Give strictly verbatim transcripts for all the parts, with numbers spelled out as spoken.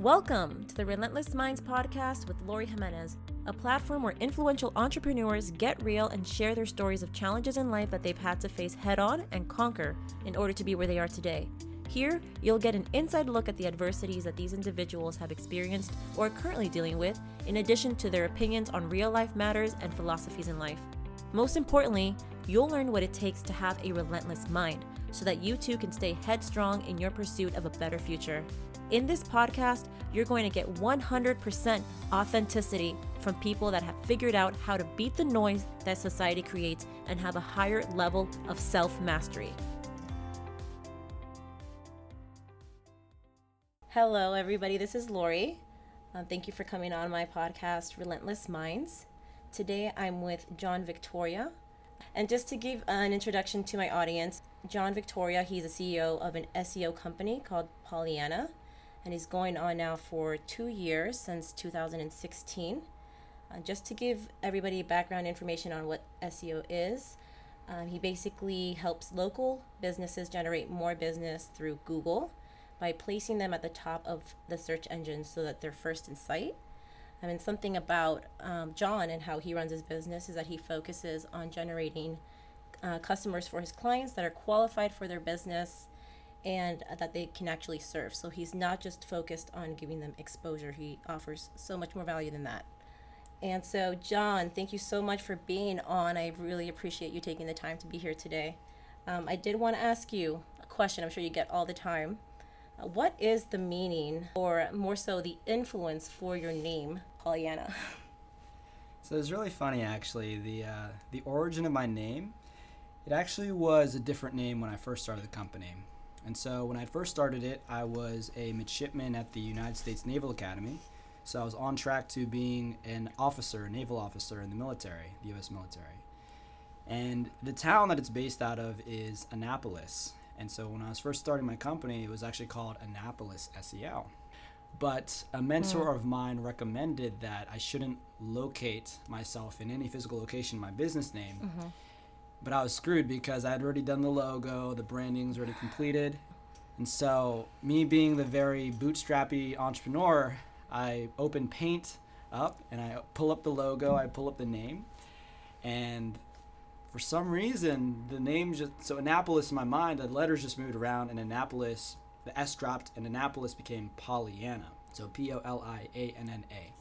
Welcome to the Relentless Minds Podcast with Lori Jimenez, a platform where influential entrepreneurs get real and share their stories of challenges in life that they've had to face head-on and conquer in order to be where they are today. Here, you'll get an inside look at the adversities that these individuals have experienced or are currently dealing with, in addition to their opinions on real-life matters and philosophies in life. Most importantly, you'll learn what it takes to have a relentless mind so that you too can stay headstrong in your pursuit of a better future. In this podcast, you're going to get one hundred percent authenticity from people that have figured out how to beat the noise that society creates and have a higher level of self-mastery. Hello, everybody. This is Lori. Uh, thank you for coming on my podcast, Relentless Minds. Today, I'm with John Victoria. And just to give an introduction to my audience, John Victoria, he's a C E O of an S E O company called Poliana. And he's going on now for two years since two thousand sixteen. Uh, just to give everybody background information on what S E O is, um, he basically helps local businesses generate more business through Google by placing them at the top of the search engine so that they're first in sight. I mean, something about um, John and how he runs his business is that he focuses on generating uh, customers for his clients that are qualified for their business and that they can actually serve. So he's not just focused on giving them exposure. He offers so much more value than that. And so, John, thank you so much for being on. I really appreciate you taking the time to be here today. Um, I did want to ask you a question I'm sure you get all the time. Uh, what is the meaning, or more so the influence, for your name, Poliana? So it's really funny, actually. The, uh, the origin of my name, it actually was a different name when I first started the company. And so when I first started it, I was a midshipman at the United States Naval Academy. So I was on track to being an officer, a naval officer in the military, the U S military. And the town that it's based out of is Annapolis. And so when I was first starting my company, it was actually called Annapolis S E O. But a mentor mm. of mine recommended that I shouldn't locate myself in any physical location in my business name. Mm-hmm. But I was screwed because I had already done the logo, the branding's already completed. And so me being the very bootstrappy entrepreneur, I open Paint up and I pull up the logo, I pull up the name. And for some reason, the name just, so Annapolis in my mind, the letters just moved around, and Annapolis, the S dropped, and Annapolis became Poliana. So P O L I A N N A.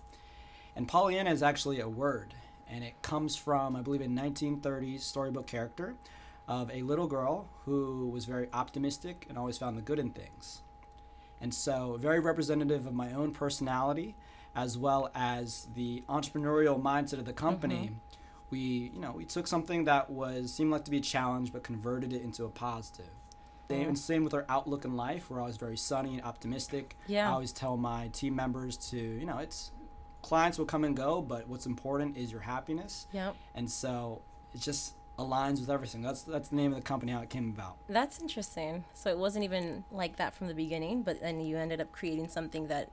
And Poliana is actually a word. And it comes from, I believe, a nineteen thirties storybook character of a little girl who was very optimistic and always found the good in things. And so very representative of my own personality, as well as the entrepreneurial mindset of the company. Mm-hmm. We, you know, we took something that was seemed like to be a challenge, but converted it into a positive. Mm-hmm. Same, same with our outlook in life. We're always very sunny and optimistic. Yeah. I always tell my team members to, you know, it's, clients will come and go, but what's important is your happiness. Yep. And so it just aligns with everything. That's that's the name of the company, how it came about. That's interesting. So it wasn't even like that from the beginning, but then you ended up creating something that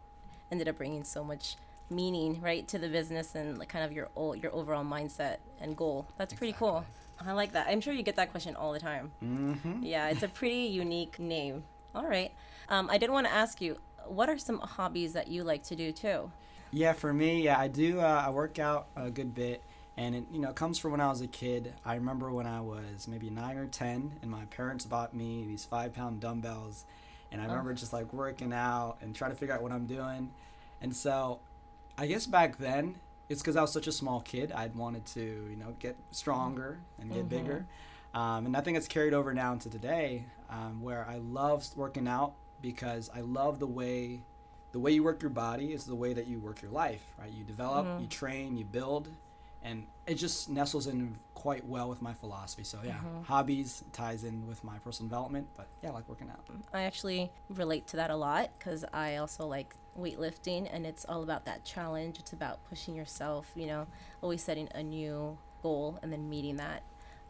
ended up bringing so much meaning, right, to the business and like kind of your o- your overall mindset and goal. That's exactly. Pretty cool. I like that. I'm sure you get that question all the time. Mm-hmm. Yeah, it's a pretty unique name. All right. Um, I did want to ask you, what are some hobbies that you like to do too? Yeah, for me, yeah, I do. Uh, I work out a good bit, and it, you know, comes from when I was a kid. I remember when I was maybe nine or ten, and my parents bought me these five-pound dumbbells, and I remember oh. just like working out and trying to figure out what I'm doing. And so, I guess back then, it's because I was such a small kid. I'd wanted to, you know, get stronger and get mm-hmm. bigger, um, and I think it's carried over now into today, um, where I love working out because I love the way. The way you work your body is the way that you work your life, right? You develop, mm-hmm. you train, you build, and it just nestles in quite well with my philosophy. So yeah, mm-hmm. hobbies ties in with my personal development, but yeah, I like working out. I actually relate to that a lot because I also like weightlifting, and it's all about that challenge. It's about pushing yourself, you know, always setting a new goal and then meeting that.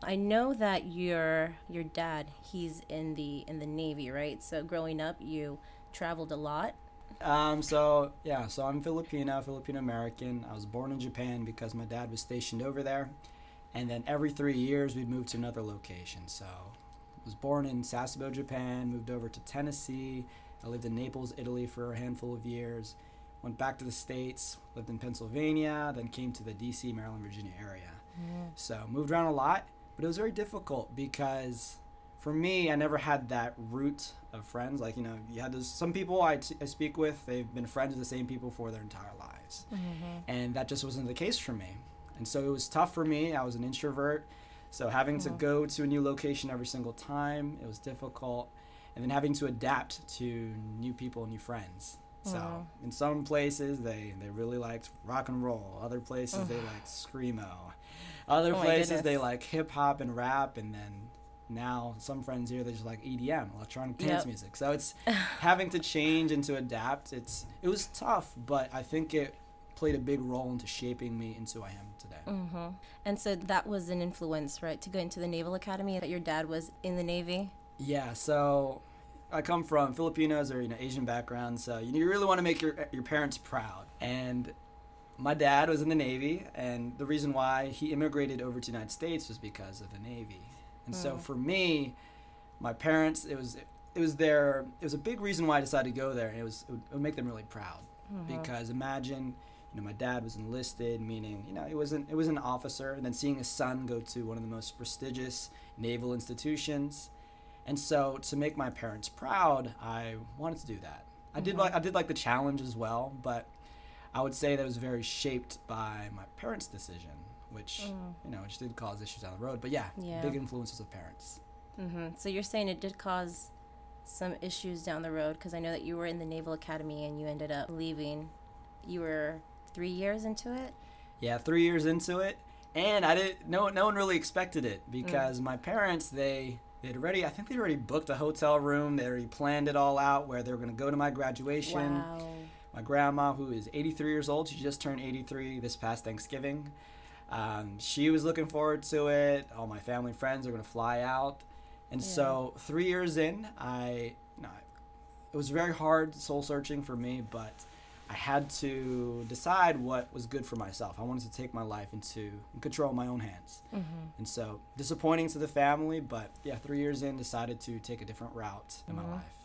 I know that your your dad, he's in the in the Navy, right? So growing up, you traveled a lot. Um, so, yeah, so I'm Filipino, Filipino-American. I was born in Japan because my dad was stationed over there. And then every three years, we'd move to another location. So I was born in Sasebo, Japan, moved over to Tennessee, I lived in Naples, Italy for a handful of years, went back to the States, lived in Pennsylvania, then came to the D C, Maryland, Virginia area. Yeah. So moved around a lot, but it was very difficult because for me, I never had that root of friends. Like, you know, you had those, some people I, t- I speak with, they've been friends with the same people for their entire lives. Mm-hmm. And that just wasn't the case for me. And so it was tough for me. I was an introvert. So having yeah. to go to a new location every single time, it was difficult. And then having to adapt to new people, new friends. So wow. in some places, they, they really liked rock and roll. Other places, Ugh. they liked screamo. Other oh places, they like hip-hop and rap. And then now some friends here, they just like E D M, electronic dance yep. music. So it's having to change and to adapt. It's It was tough, but I think it played a big role into shaping me into who I am today. Mm-hmm. And so that was an influence, right, to go into the Naval Academy, that your dad was in the Navy? Yeah, so I come from Filipinos or, you know, Asian background, so you really want to make your your parents proud. And my dad was in the Navy, and the reason why he immigrated over to the United States was because of the Navy. And mm. so for me, my parents, it was it was their it was a big reason why I decided to go there, and it was it would, it would make them really proud. Mm-hmm. Because imagine, you know, my dad was enlisted, meaning, you know, he wasn't it was an officer, and then seeing his son go to one of the most prestigious naval institutions. And so to make my parents proud, I wanted to do that. I mm-hmm. did like I did like the challenge as well, but I would say that it was very shaped by my parents' decision, which mm. you know, which did cause issues down the road. But yeah, yeah. big influences of parents. Mm-hmm. So you're saying it did cause some issues down the road, because I know that you were in the Naval Academy and you ended up leaving. You were three years into it? Yeah, three years into it, and I didn't. No, no one really expected it, because mm. my parents they. They'd already, I think they'd already booked a hotel room. They already planned it all out where they were going to go to my graduation. Wow. My grandma, who is eighty-three years old, she just turned eighty-three this past Thanksgiving. Um, she was looking forward to it. All my family friends are going to fly out. And yeah. so three years in, I, you know, it was very hard soul searching for me, but I had to decide what was good for myself. I wanted to take my life into and control my own hands. Mm-hmm. And so disappointing to the family, but yeah, three years in, decided to take a different route in mm-hmm. my life.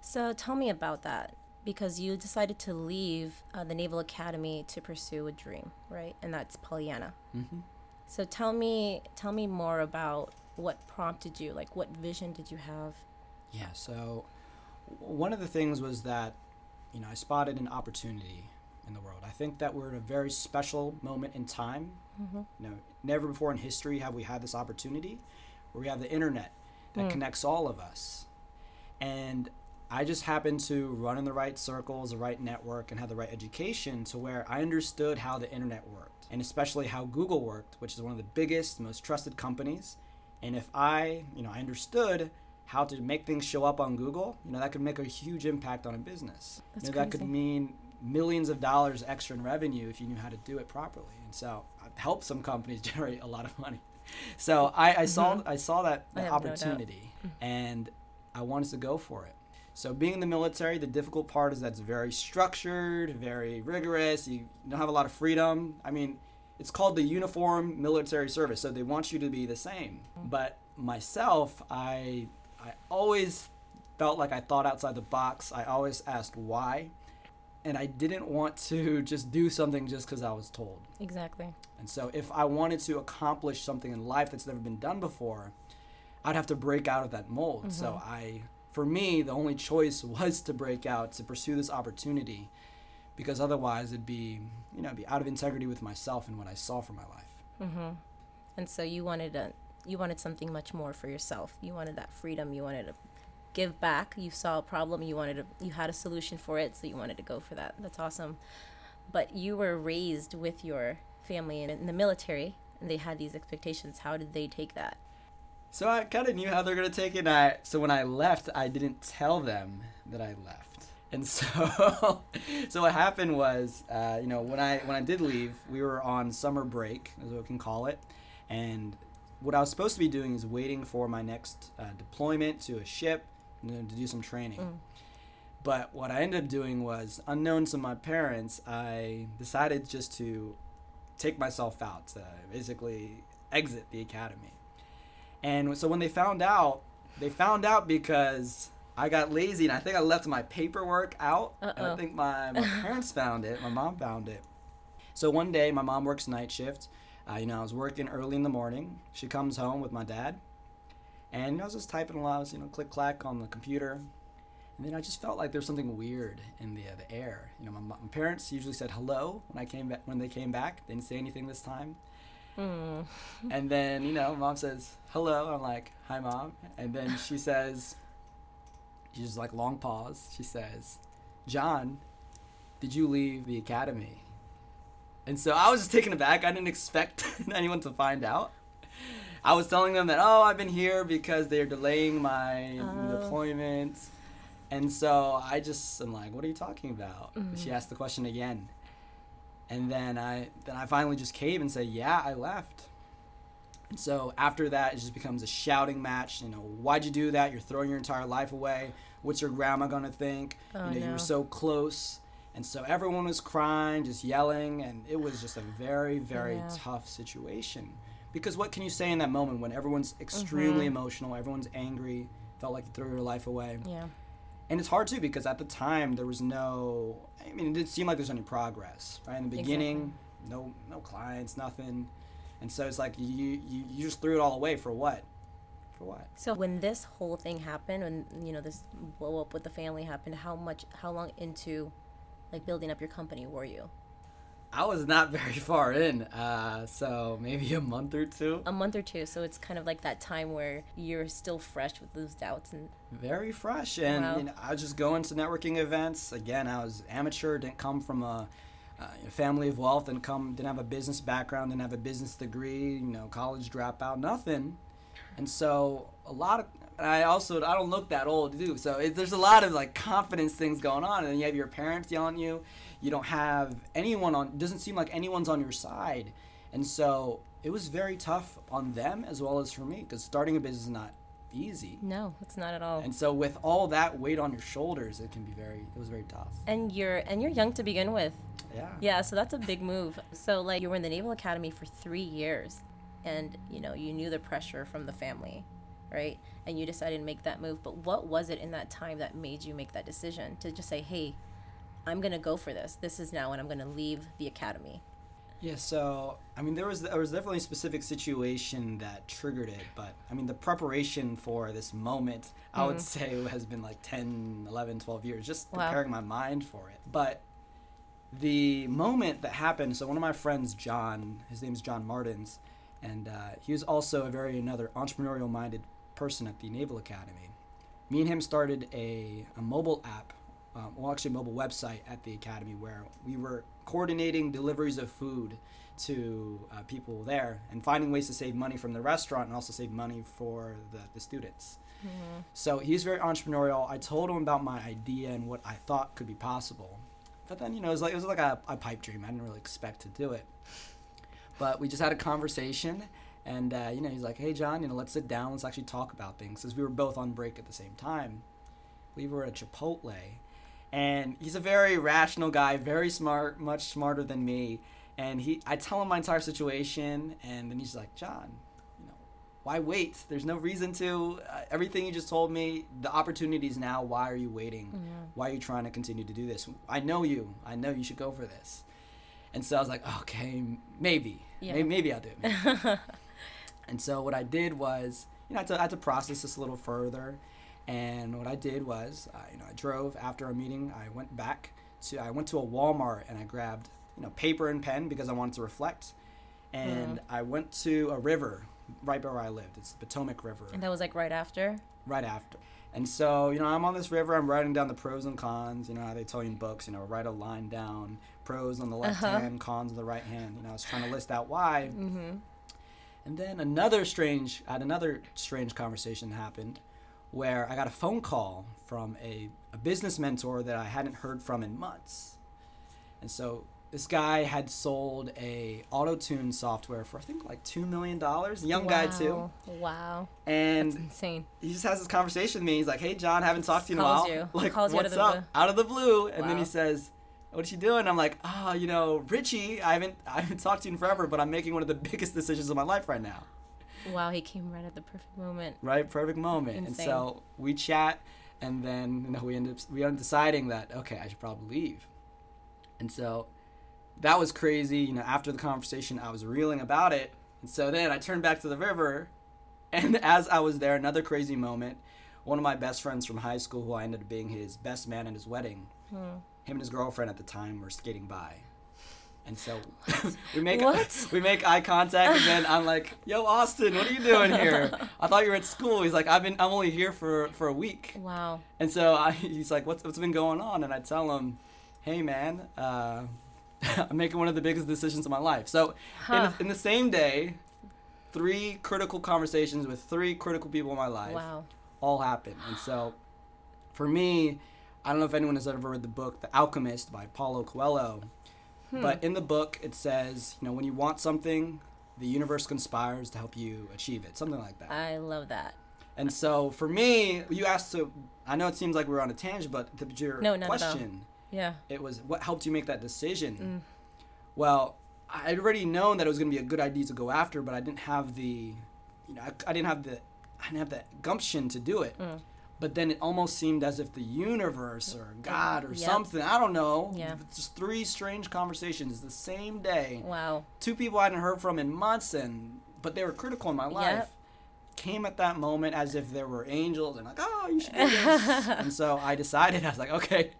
So tell me about that, because you decided to leave uh, the Naval Academy to pursue a dream, right? And that's Poliana. Mm-hmm. So tell me, tell me more about what prompted you, like what vision did you have? Yeah, so one of the things was that you know, I spotted an opportunity in the world. I think that we're in a very special moment in time. Mm-hmm. You know, never before in history have we had this opportunity where we have the internet that mm. connects all of us. And I just happened to run in the right circles, the right network, and have the right education to where I understood how the internet worked, and especially how Google worked, which is one of the biggest, most trusted companies. And if I, you know, I understood how to make things show up on Google, you know, that could make a huge impact on a business. That's you know, that crazy. Could mean millions of dollars extra in revenue if you knew how to do it properly. And so I've helped some companies generate a lot of money. So I, I mm-hmm. saw I saw that the opportunity no and I wanted to go for it. So being in the military, the difficult part is that's very structured, very rigorous. You don't have a lot of freedom. I mean, it's called the uniform military service. So they want you to be the same. But myself, I... I always felt like I thought outside the box. I always asked why. And I didn't want to just do something just because I was told. Exactly. And so if I wanted to accomplish something in life that's never been done before, I'd have to break out of that mold. Mm-hmm. So I, for me, the only choice was to break out, to pursue this opportunity, because otherwise it'd be, you know, it'd be out of integrity with myself and what I saw for my life. Mm-hmm. And so you wanted a... You wanted something much more for yourself. You wanted that freedom. You wanted to give back. You saw a problem. You wanted to, you had a solution for it, so you wanted to go for that. That's awesome. But you were raised with your family in, in the military, and they had these expectations. How did they take that? So I kind of knew how they're going to take it. And I, so when I left, I didn't tell them that I left. And so, so what happened was, uh, you know, when I when I did leave, we were on summer break, as we can call it, and what I was supposed to be doing is waiting for my next uh, deployment to a ship, you know, to do some training. Mm. But what I ended up doing was, unknown to my parents, I decided just to take myself out, to basically exit the academy. And so when they found out, they found out because I got lazy, and I think I left my paperwork out. Uh-oh. And I think my, my parents found it. My mom found it. So one day, my mom works night shift. Uh, you know, I was working early in the morning. She comes home with my dad. And you know, I was just typing a lot. I was, you know, click-clack on the computer. And then I just felt like there was something weird in the uh, the air. You know, my, my parents usually said hello when I came back, when they came back. They didn't say anything this time. Mm. And then, you know, mom says hello. I'm like, hi, mom. And then she says, she's just like, long pause. She says, John, did you leave the academy? And so I was just taken aback. I didn't expect anyone to find out. I was telling them that, oh, I've been here because they're delaying my oh. deployment. And so I just, I'm like, what are you talking about? Mm-hmm. She asked the question again. And then I then I finally just caved and said, yeah, I left. And so after that, it just becomes a shouting match. You know, why'd you do that? You're throwing your entire life away. What's your grandma going to think? Oh, you know, no. You were so close. And so everyone was crying, just yelling. And it was just a very, very yeah. tough situation. Because what can you say in that moment when everyone's extremely mm-hmm. emotional, everyone's angry, felt like you threw your life away? Yeah. And it's hard, too, because at the time, there was no, I mean, it didn't seem like there's any progress, right? In the beginning, exactly. no no clients, nothing. And so it's like, you, you you just threw it all away for what? For what? So when this whole thing happened, when, you know, this blow up with the family happened, how much, how long into, like, building up your company were you? I was not very far in, uh, so maybe a month or two. A month or two, so it's kind of like that time where you're still fresh with those doubts. and Very fresh, and wow. you know, I was just going to networking events. Again, I was amateur, didn't come from a, a family of wealth, and come didn't have a business background, didn't have a business degree, you know, college dropout, nothing. And so a lot of, and I also, I don't look that old, too, so it, there's a lot of, like, confidence things going on, and then you have your parents yelling at you. You don't have anyone on, doesn't seem like anyone's on your side. And so it was very tough on them as well as for me, because starting a business is not easy. No, it's not at all. And so with all that weight on your shoulders, it can be very, it was very tough. And you're, and you're young to begin with. Yeah. Yeah, so that's a big move. So, like, you were in the Naval Academy for three years and, you know, you knew the pressure from the family, right? And you decided to make that move. But what was it in that time that made you make that decision to just say, hey, I'm going to go for this. This is now, and I'm going to leave the academy. Yeah, so, I mean, there was there was definitely a specific situation that triggered it. But, I mean, the preparation for this moment, mm-hmm. I would say, has been like ten, eleven, twelve years, just wow. preparing my mind for it. But the moment that happened, so one of my friends, John, his name is John Martins, and uh, he was also a very another entrepreneurial-minded person at the Naval Academy. Me and him started a, a mobile app. Um, well, actually, a mobile website at the academy where we were coordinating deliveries of food to uh, people there and finding ways to save money from the restaurant and also save money for the, the students. Mm-hmm. So he's very entrepreneurial. I told him about my idea and what I thought could be possible. But then, you know, it was like, it was like a, a pipe dream. I didn't really expect to do it. But we just had a conversation. And, uh, you know, he's like, hey, John, you know, let's sit down. Let's actually talk about things. Because we were both on break at the same time. We were at Chipotle. And he's a very rational guy, very smart, much smarter than me. And he, I tell him my entire situation, and then he's like, John, you know, why wait? There's no reason to. Uh, everything you just told me, the opportunity's now. Why are you waiting? Yeah. Why are you trying to continue to do this? I know you. I know you should go for this. And so I was like, okay, maybe. Yeah. Maybe, maybe I'll do it. Maybe. And so what I did was, you know, I had to, I had to process this a little further. And what I did was, uh, you know, I drove after our meeting. I went back to, I went to a Walmart and I grabbed, you know, paper and pen because I wanted to reflect. And mm-hmm. I went to a river right by where I lived. It's the Potomac River. And that was like right after? Right after. And so, you know, I'm on this river. I'm writing down the pros and cons. You know, how they tell you in books, you know, write a line down, pros on the left uh-huh. hand, cons on the right hand. You know, I was trying to list out why. Mm-hmm. And then another strange, I had another strange conversation happened, where I got a phone call from a, a business mentor that I hadn't heard from in months. And so this guy had sold a auto-tune software for, I think, like two million dollars. Young wow. guy, too. Wow. And that's insane. He just has this conversation with me. He's like, hey, John, haven't talked to you in a while. You. Like, calls what's you out up? Blue. Out of the blue. And wow. then he says, what you doing? I'm like, oh, you know, Richie, I haven't, I haven't talked to you in forever, but I'm making one of the biggest decisions of my life right now. Wow, he came right at the perfect moment. Right, perfect moment. Insane. And so we chat. And then, you know, we ended up, we ended up deciding that, okay, I should probably leave. And so that was crazy. You know, after the conversation, I was reeling about it. And so then I turned back to the river. And as I was there, another crazy moment, one of my best friends from high school, who I ended up being his best man at his wedding, hmm. him and his girlfriend at the time were skating by. And so we make what? we make eye contact, and then I'm like, "Yo, Austin, what are you doing here? I thought you were at school." He's like, "I've been, I'm only here for, for a week." Wow. And so I, he's like, "What's what's been going on?" And I tell him, "Hey, man, uh, I'm making one of the biggest decisions of my life." So huh. in, in the same day, three critical conversations with three critical people in my life wow. all happened. And so for me, I don't know if anyone has ever read the book The Alchemist by Paulo Coelho. But in the book, it says, you know, when you want something, the universe conspires to help you achieve it. Something like that. I love that. And so for me, you asked to, I know it seems like we're on a tangent, but the, your no, not question, at all. Yeah. It was, what helped you make that decision? Mm. Well, I had already known that it was going to be a good idea to go after, but I didn't have the, you know, I, I didn't have the, I didn't have the gumption to do it. Mm. But then it almost seemed as if the universe or God or yep. something, I don't know. Yeah. Just three strange conversations the same day. Wow. Two people I hadn't heard from in months, and but they were critical in my life. Yep. Came at that moment as if there were angels and like, oh, you should do this. And so I decided, I was like, okay,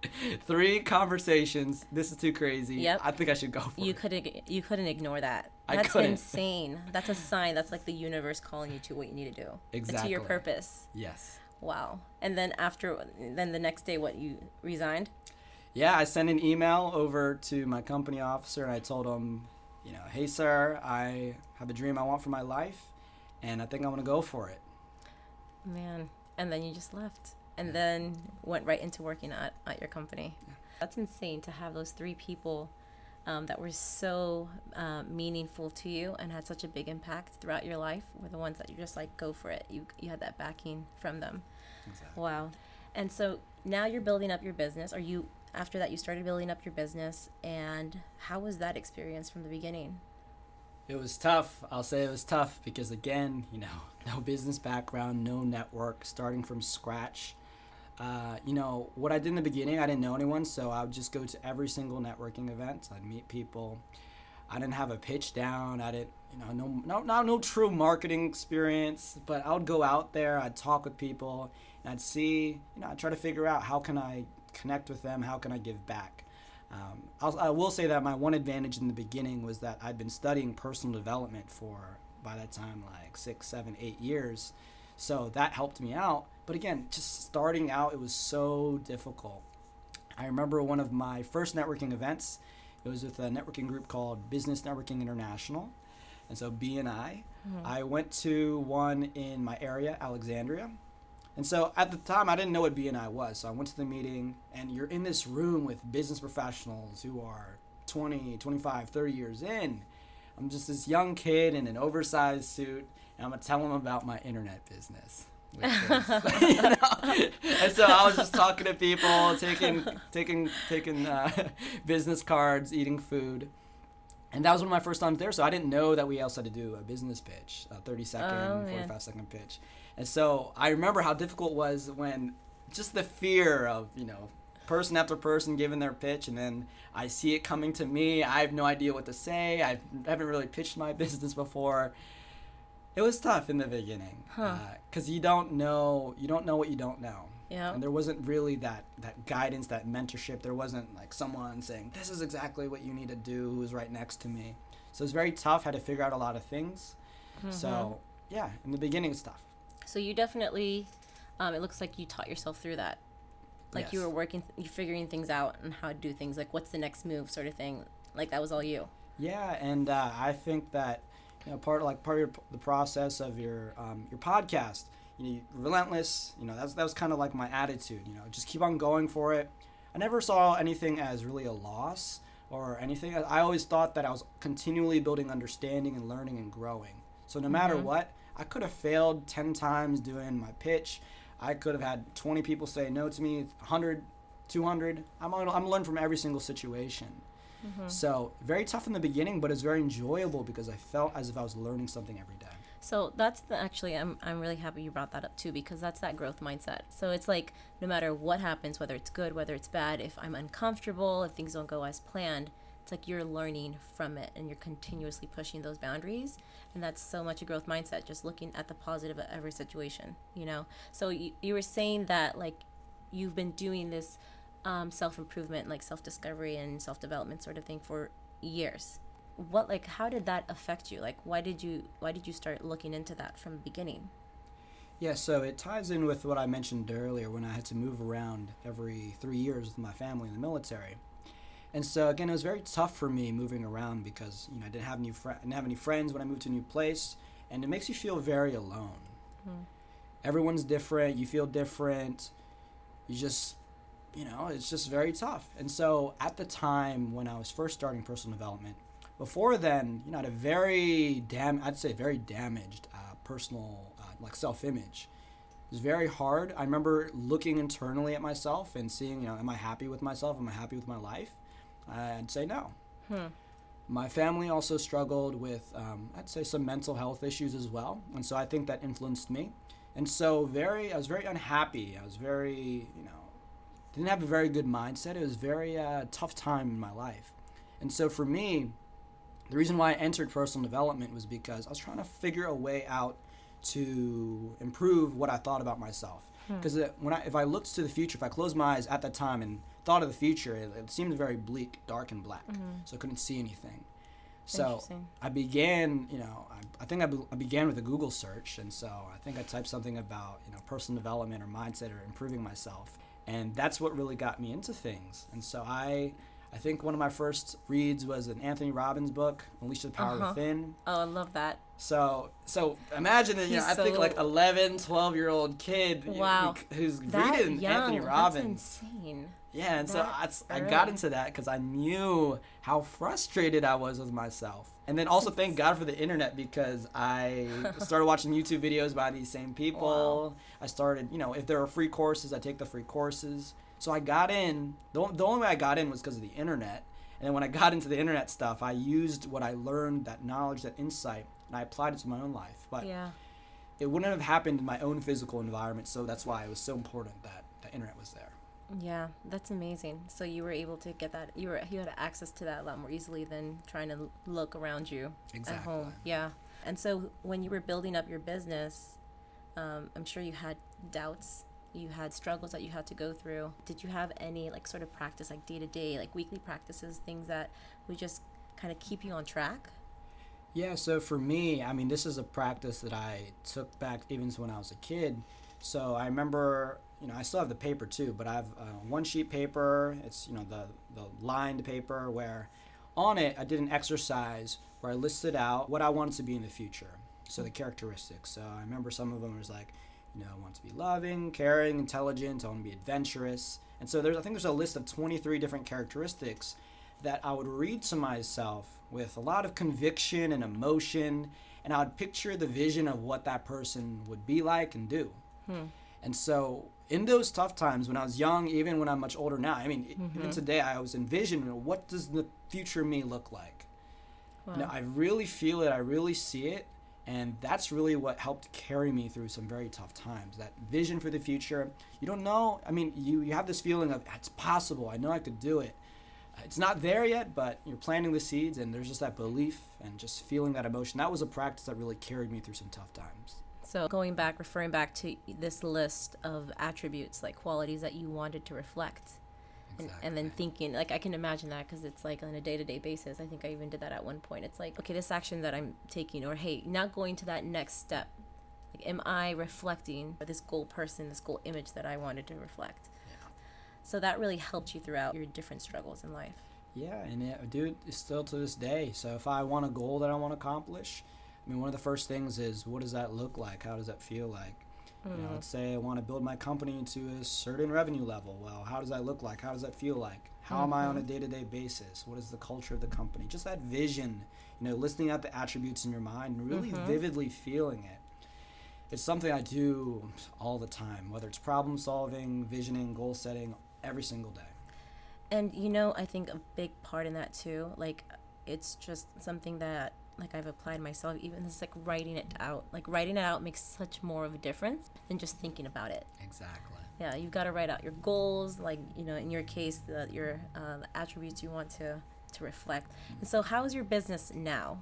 three conversations. This is too crazy. Yep. I think I should go for you it. You couldn't you couldn't ignore that. That's I couldn't. Insane. That's a sign. That's like the universe calling you to what you need to do. Exactly. To your purpose. Yes. Wow. And then after, then the next day, what, you resigned? Yeah, I sent an email over to my company officer, and I told him, you know, hey, sir, I have a dream I want for my life, and I think I want to go for it. Man. And then you just left and then went right into working at, at your company. Yeah. That's insane to have those three people um, that were so uh, meaningful to you and had such a big impact throughout your life were the ones that you just like, go for it. You, you had that backing from them. Exactly. Wow. And so now you're building up your business, or you, after that you started building up your business, and how was that experience from the beginning? It was tough. I'll say it was tough because, again, you know, no business background, no network, starting from scratch. Uh, you know, what I did in the beginning, I didn't know anyone, so I would just go to every single networking event. I'd meet people. I didn't have a pitch down. I didn't, you know, no, no, no, no true marketing experience. But I would go out there. I'd talk with people, and I'd see, you know, I'd try to figure out how can I connect with them, how can I give back. Um, I'll, I will say that my one advantage in the beginning was that I'd been studying personal development for, by that time, like six, seven, eight years. So that helped me out. But again, just starting out, it was so difficult. I remember one of my first networking events. It was with a networking group called Business Networking International, and so B N I. Mm-hmm. I went to one in my area, Alexandria. And so at the time, I didn't know what B N I was, so I went to the meeting, and you're in this room with business professionals who are twenty, twenty-five, thirty years in. I'm just this young kid in an oversized suit, and I'm going to tell them about my internet business. Which is, you know? And so I was just talking to people, taking taking taking uh, business cards, eating food, and that was one of my first times there. So I didn't know that we also had to do a business pitch, a thirty second, forty-five second pitch. And so I remember how difficult it was when just the fear of, you know, person after person giving their pitch, and then I see it coming to me. I have no idea what to say. I haven't really pitched my business before. It was tough in the beginning, huh. because uh, you don't know you don't know what you don't know. Yeah. And there wasn't really that, that guidance, that mentorship. There wasn't like someone saying, this is exactly what you need to do, who was right next to me. So it was very tough. Had to figure out a lot of things. Mm-hmm. So, yeah, in the beginning it's tough. So you definitely, um, it looks like you taught yourself through that. Like yes. you were working, you figuring things out and how to do things, like what's the next move sort of thing. Like that was all you. Yeah, and uh, I think that, you know, part of, like part of your, the process of your um, your podcast, you know, you, relentless. You know, that's that was kind of like my attitude. You know, just keep on going for it. I never saw anything as really a loss or anything. I always thought that I was continually building understanding and learning and growing. So no matter mm-hmm. what, I could have failed ten times doing my pitch. I could have had twenty people say no to me, one hundred, two hundred. I'm I'm learning from every single situation. Mm-hmm. So very tough in the beginning, but it's very enjoyable because I felt as if I was learning something every day. So that's the, actually, I'm I'm really happy you brought that up too, because that's that growth mindset. So it's like, no matter what happens, whether it's good, whether it's bad, if I'm uncomfortable, if things don't go as planned, it's like you're learning from it and you're continuously pushing those boundaries. And that's so much a growth mindset, just looking at the positive of every situation, you know? So you, you were saying that, like, you've been doing this um, self-improvement, like self-discovery and self-development sort of thing for years. What, like, how did that affect you? Like, why did you, why did you start looking into that from the beginning? Yeah, so it ties in with what I mentioned earlier when I had to move around every three years with my family in the military. And so, again, it was very tough for me moving around because, you know, I didn't have, new fr- I didn't have any friends when I moved to a new place, and it makes you feel very alone. Mm-hmm. Everyone's different. You feel different. You just, you know, it's just very tough. And so at the time when I was first starting personal development, before then, you know, I had a very, dam- I'd say very damaged uh, personal, uh, like, self-image. It was very hard. I remember looking internally at myself and seeing, you know, am I happy with myself? Am I happy with my life? I'd say no. Hmm. My family also struggled with, um, I'd say, some mental health issues as well. And so I think that influenced me. And so very, I was very unhappy. I was very, you know, didn't have a very good mindset. It was a very uh, tough time in my life. And so for me, the reason why I entered personal development was because I was trying to figure a way out to improve what I thought about myself. Because hmm. when I, if I looked to the future, if I closed my eyes at that time and thought of the future, it, it seemed very bleak, dark and black. Mm-hmm. So I couldn't see anything. So I began, you know, I, I think I, be, I began with a Google search. And so I think I typed something about, you know, personal development or mindset or improving myself. And that's what really got me into things. And so I, I think one of my first reads was an Anthony Robbins book, Unleash the Power uh-huh. Within. Oh, I love that. So, so imagine that, you know, so I think like eleven, twelve year old kid wow. you know, who's that reading young. Anthony Robbins. That's insane. Yeah, and that so I, I got into that because I knew how frustrated I was with myself. And then also thank God for the internet, because I started watching YouTube videos by these same people. Wow. I started, you know, if there are free courses, I take the free courses. So I got in. The, the only way I got in was because of the internet. And then when I got into the internet stuff, I used what I learned, that knowledge, that insight, and I applied it to my own life. But yeah. it wouldn't have happened in my own physical environment, so that's why it was so important that the internet was there. Yeah, that's amazing. So you were able to get that, you were you had access to that a lot more easily than trying to look around you exactly. at home. Yeah. And so when you were building up your business, um, I'm sure you had doubts, you had struggles that you had to go through. Did you have any like sort of practice, like day to day, like weekly practices, things that would just kind of keep you on track? Yeah, so for me, I mean, this is a practice that I took back even when I was a kid. So I remember, you know, I still have the paper too, but I have uh, one sheet paper. It's, you know, the, the lined paper where on it I did an exercise where I listed out what I wanted to be in the future. So the characteristics. So I remember some of them was like, you know, I want to be loving, caring, intelligent. I want to be adventurous. And so there's, I think there's a list of twenty-three different characteristics that I would read to myself with a lot of conviction and emotion. And I would picture the vision of what that person would be like and do. Hmm. And so in those tough times when I was young, even when I'm much older now, I mean, mm-hmm. even today I was envisioning, you know, what does the future me look like? Wow. You know, I really feel it. I really see it. And that's really what helped carry me through some very tough times. That vision for the future. You don't know. I mean, you, you have this feeling of it's possible. I know I could do it. It's not there yet, but you're planting the seeds, and there's just that belief and just feeling that emotion. That was a practice that really carried me through some tough times. So going back, referring back to this list of attributes, like qualities that you wanted to reflect, exactly. and, and then thinking, like, I can imagine that because it's like on a day-to-day basis. I think I even did that at one point. It's like, okay, this action that I'm taking, or hey, not going to that next step. Like, am I reflecting this goal person, this goal image that I wanted to reflect? Yeah. So that really helped you throughout your different struggles in life. Yeah, and it, dude, it's still to this day. So if I want a goal that I want to accomplish, I mean, one of the first things is, what does that look like? How does that feel like? Mm. You know, let's say I want to build my company to a certain revenue level. Well, how does that look like? How does that feel like? How mm-hmm. am I on a day-to-day basis? What is the culture of the company? Just that vision, you know, listing out the attributes in your mind, really mm-hmm. vividly feeling it. It's something I do all the time, whether it's problem solving, visioning, goal setting, every single day. And, you know, I think a big part in that too, like, it's just something that like I've applied myself, even just like writing it out. Like writing it out makes such more of a difference than just thinking about it. Exactly. Yeah, you've got to write out your goals, like, you know, in your case, the, your uh, the attributes you want to, to reflect. And so how is your business now?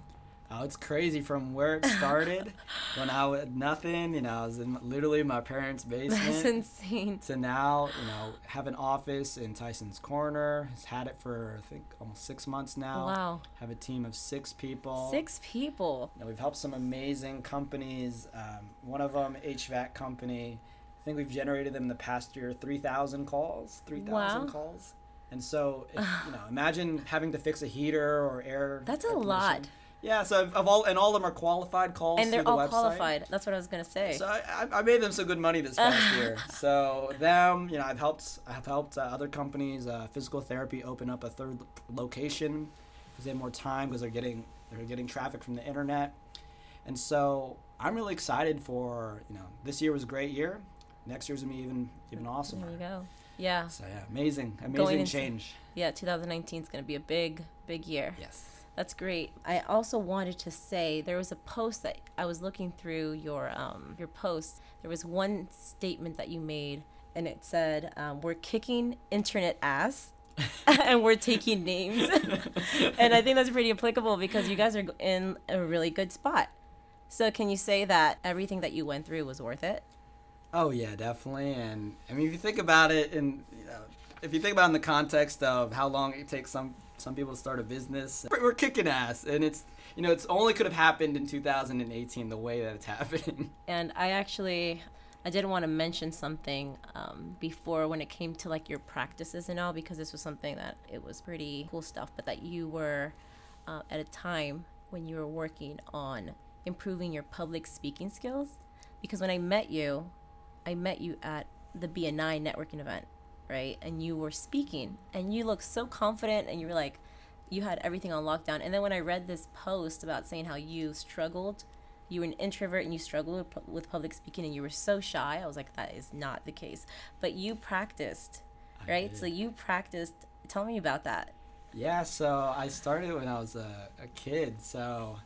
Oh, it's crazy from where it started when I was nothing, you know, I was in literally my parents' basement. That's insane. To now, you know, have an office in Tyson's Corner. Has had it for, I think, almost six months now. Wow. Have a team of six people. Six people. You know, we've helped some amazing companies. Um, one of them, H V A C company. I think we've generated them in the past year three thousand calls, three thousand wow. calls. And so, if, you know, imagine having to fix a heater or air. That's a lot. Yeah, so I've, I've all and all of them are qualified calls. And they're the all website. Qualified. That's what I was gonna say. So I, I made them some good money this past year. So them, you know, I've helped. I've helped uh, other companies, uh, physical therapy, open up a third location because they have more time because they're getting they're getting traffic from the internet. And so I'm really excited for, you know, this year was a great year. Next year's gonna be even even awesomer. There you go. Yeah. So yeah, amazing, amazing into, change. Yeah, twenty nineteen is gonna be a big, big year. Yes. That's great. I also wanted to say there was a post that I was looking through your um, your post. There was one statement that you made, and it said, um, "We're kicking internet ass, and we're taking names." And I think that's pretty applicable because you guys are in a really good spot. So can you say that everything that you went through was worth it? Oh yeah, definitely. And I mean, if you think about it, and you know, if you think about it in the context of how long it takes some. Some people start a business. We're kicking ass, and it's, you know, it's only could have happened in two thousand eighteen the way that it's happening. And I actually, I did want to mention something um, before when it came to like your practices and all, because this was something that it was pretty cool stuff, but that you were uh, at a time when you were working on improving your public speaking skills, because when I met you, I met you at the B N I networking event. Right, and you were speaking and you looked so confident and you were like, you had everything on lockdown. And then when I read this post about saying how you struggled, you were an introvert and you struggled with, with public speaking and you were so shy, I was like, that is not the case. But you practiced, I right? Did. So you practiced. Tell me about that. Yeah, so I started when I was a, a kid. So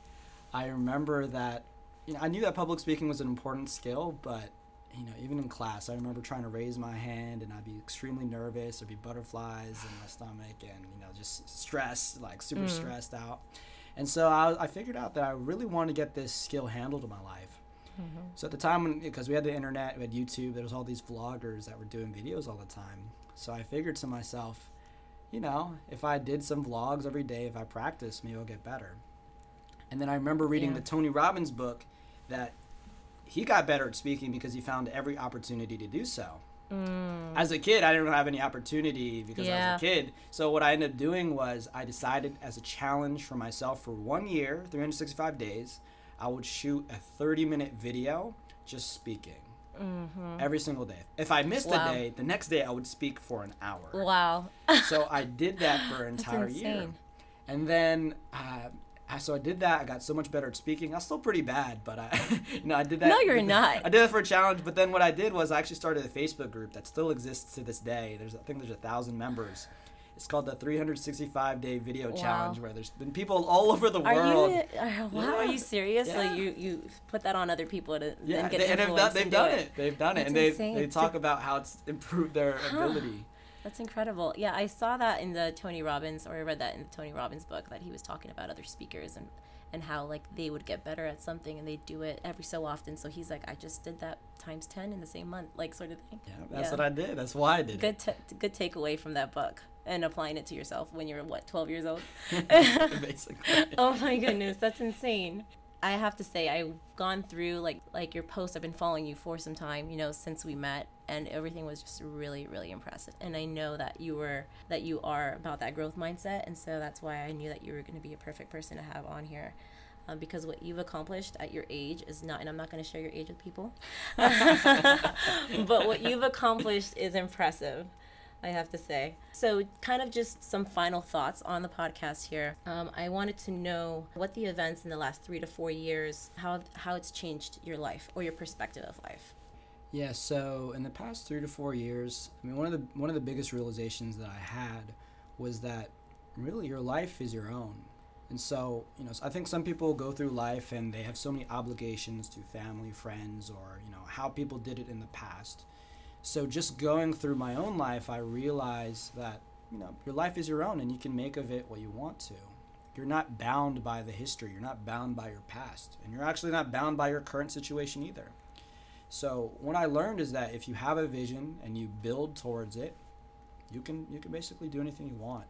I remember that, you know, I knew that public speaking was an important skill, but you know, even in class, I remember trying to raise my hand and I'd be extremely nervous. There'd be butterflies in my stomach and, you know, just stressed, like super mm. stressed out. And so I, I figured out that I really wanted to get this skill handled in my life. Mm-hmm. So at the time, when, because we had the internet, we had YouTube, there was all these vloggers that were doing videos all the time. So I figured to myself, you know, if I did some vlogs every day, if I practice, maybe I'll get better. And then I remember reading yeah. the Tony Robbins book that he got better at speaking because he found every opportunity to do so. Mm. As a kid, I didn't have any opportunity because yeah. I was a kid. So what I ended up doing was I decided as a challenge for myself for one year, three hundred sixty-five days, I would shoot a thirty-minute video just speaking mm-hmm. every single day. If I missed wow. a day, the next day I would speak for an hour. Wow. So I did that for an entire year. And then... Uh, So I did that. I got so much better at speaking. I was still pretty bad, but I, you know, I did that. No, you're not. I did that for a challenge. But then what I did was I actually started a Facebook group that still exists to this day. There's, I think there's a thousand members. It's called the three hundred sixty-five day video wow. challenge, where there's been people all over the world. Are you, are, wow, yeah. are you serious? Yeah. Like you, you put that on other people to yeah, then get they, influenced. And they've, they've done it. it. They've done That's it, and insane. they they talk about how it's improved their huh. ability. That's incredible. Yeah, I saw that in the Tony Robbins, or I read that in the Tony Robbins book, that he was talking about other speakers and, and how like they would get better at something and they do it every so often. So he's like, I just did that times ten in the same month, like sort of thing. Yeah, that's yeah. what I did. That's why I did good t- it. Good takeaway from that book and applying it to yourself when you're, what, twelve years old? Basically. Oh my goodness, that's insane. I have to say, I've gone through like like your posts. I've been following you for some time, you know, since we met, and everything was just really, really impressive. And I know that you were that you are about that growth mindset, and so that's why I knew that you were going to be a perfect person to have on here, um, because what you've accomplished at your age is not. And I'm not going to share your age with people, but what you've accomplished is impressive, I have to say. So kind of just some final thoughts on the podcast here. Um, I wanted to know what the events in the last three to four years, how how it's changed your life or your perspective of life. Yeah, so in the past three to four years, I mean, one of the one of the biggest realizations that I had was that really your life is your own. And so, you know, I think some people go through life and they have so many obligations to family, friends, or, you know, how people did it in the past. So just going through my own life, I realized that, you know, your life is your own and you can make of it what you want to. You're not bound by the history. You're not bound by your past. And you're actually not bound by your current situation either. So what I learned is that if you have a vision and you build towards it, you can you can basically do anything you want.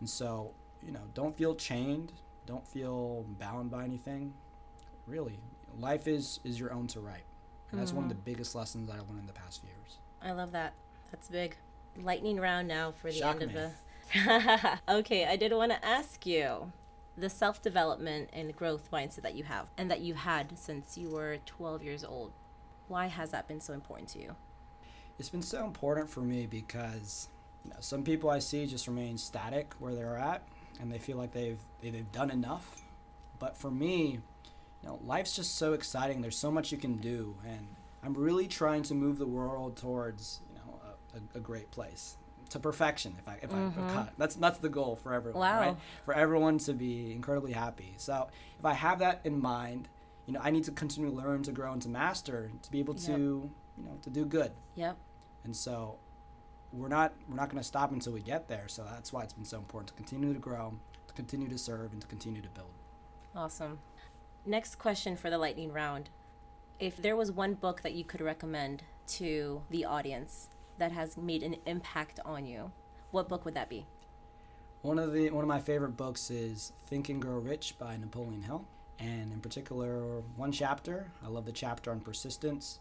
And so, you know, don't feel chained. Don't feel bound by anything. Really, life is, is your own to write. And that's mm-hmm. one of the biggest lessons that I learned in the past few years. I love that. That's big. Lightning round now for the Shock end me. Of the... Okay, I did want to ask you the self-development and growth mindset that you have and that you've had since you were twelve years old. Why has that been so important to you? It's been so important for me because, you know, some people I see just remain static where they're at. And they feel like they've they've done enough. But for me, you know, life's just so exciting. There's so much you can do, and I'm really trying to move the world towards, you know, a, a great place, to perfection. If I if mm-hmm. I that's that's the goal for everyone. Wow. Right? For everyone to be incredibly happy. So if I have that in mind, you know, I need to continue to learn, to grow, and to master, to be able to yep. you know to do good. Yep. And so. We're not we're not going to stop until we get there. So that's why it's been so important to continue to grow, to continue to serve, and to continue to build. Awesome. Next question for the lightning round. If there was one book that you could recommend to the audience that has made an impact on you, what book would that be? One of the one of my favorite books is Think and Grow Rich by Napoleon Hill. And in particular, one chapter, I love the chapter on persistence.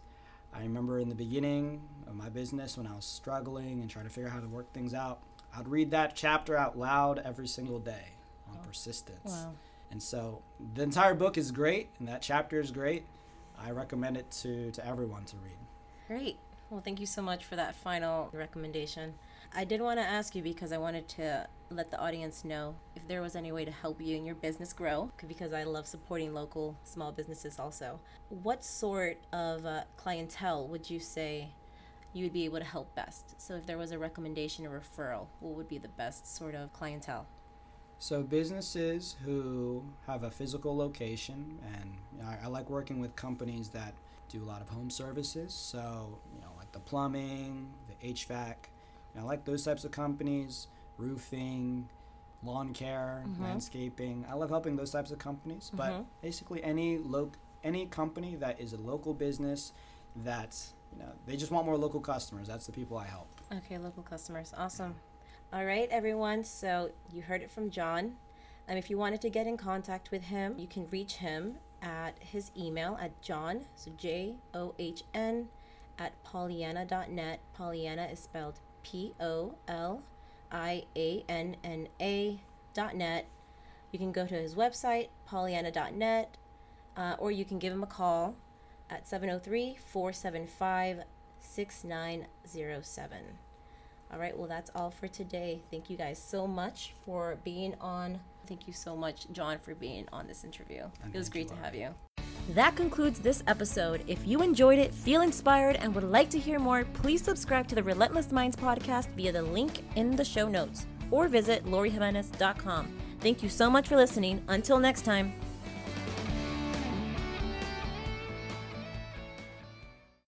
I remember in the beginning of my business when I was struggling and trying to figure out how to work things out, I'd read that chapter out loud every single day on oh. persistence. Wow. And so the entire book is great, and that chapter is great. I recommend it to, to everyone to read. Great. Well, thank you so much for that final recommendation. I did want to ask you because I wanted to let the audience know if there was any way to help you in your business grow, because I love supporting local small businesses also. What sort of uh, clientele would you say you would be able to help best? So if there was a recommendation or referral, what would be the best sort of clientele? So businesses who have a physical location, and you know, I, I like working with companies that do a lot of home services. So, you know, like the plumbing, the H V A C, I like those types of companies, roofing, lawn care, mm-hmm. landscaping. I love helping those types of companies. But mm-hmm. basically any lo- any company that is a local business that, you know, they just want more local customers. That's the people I help. Okay, local customers. Awesome. Yeah. All right, everyone. So you heard it from John. Um, if you wanted to get in contact with him, you can reach him at his email at John, so J O H N, at Poliana dot net. Poliana is spelled P O L I A N N A dot net. You can go to his website, Poliana dot net, uh, or you can give him a call at seven oh three, four seven five, six nine oh seven. All right, well, that's all for today. Thank you guys so much for being on. Thank you so much, John, for being on this interview. It was great to have you. That concludes this episode. If you enjoyed it, feel inspired, and would like to hear more, please subscribe to the Relentless Minds podcast via the link in the show notes or visit Lori Jimenez dot com. Thank you so much for listening. Until next time.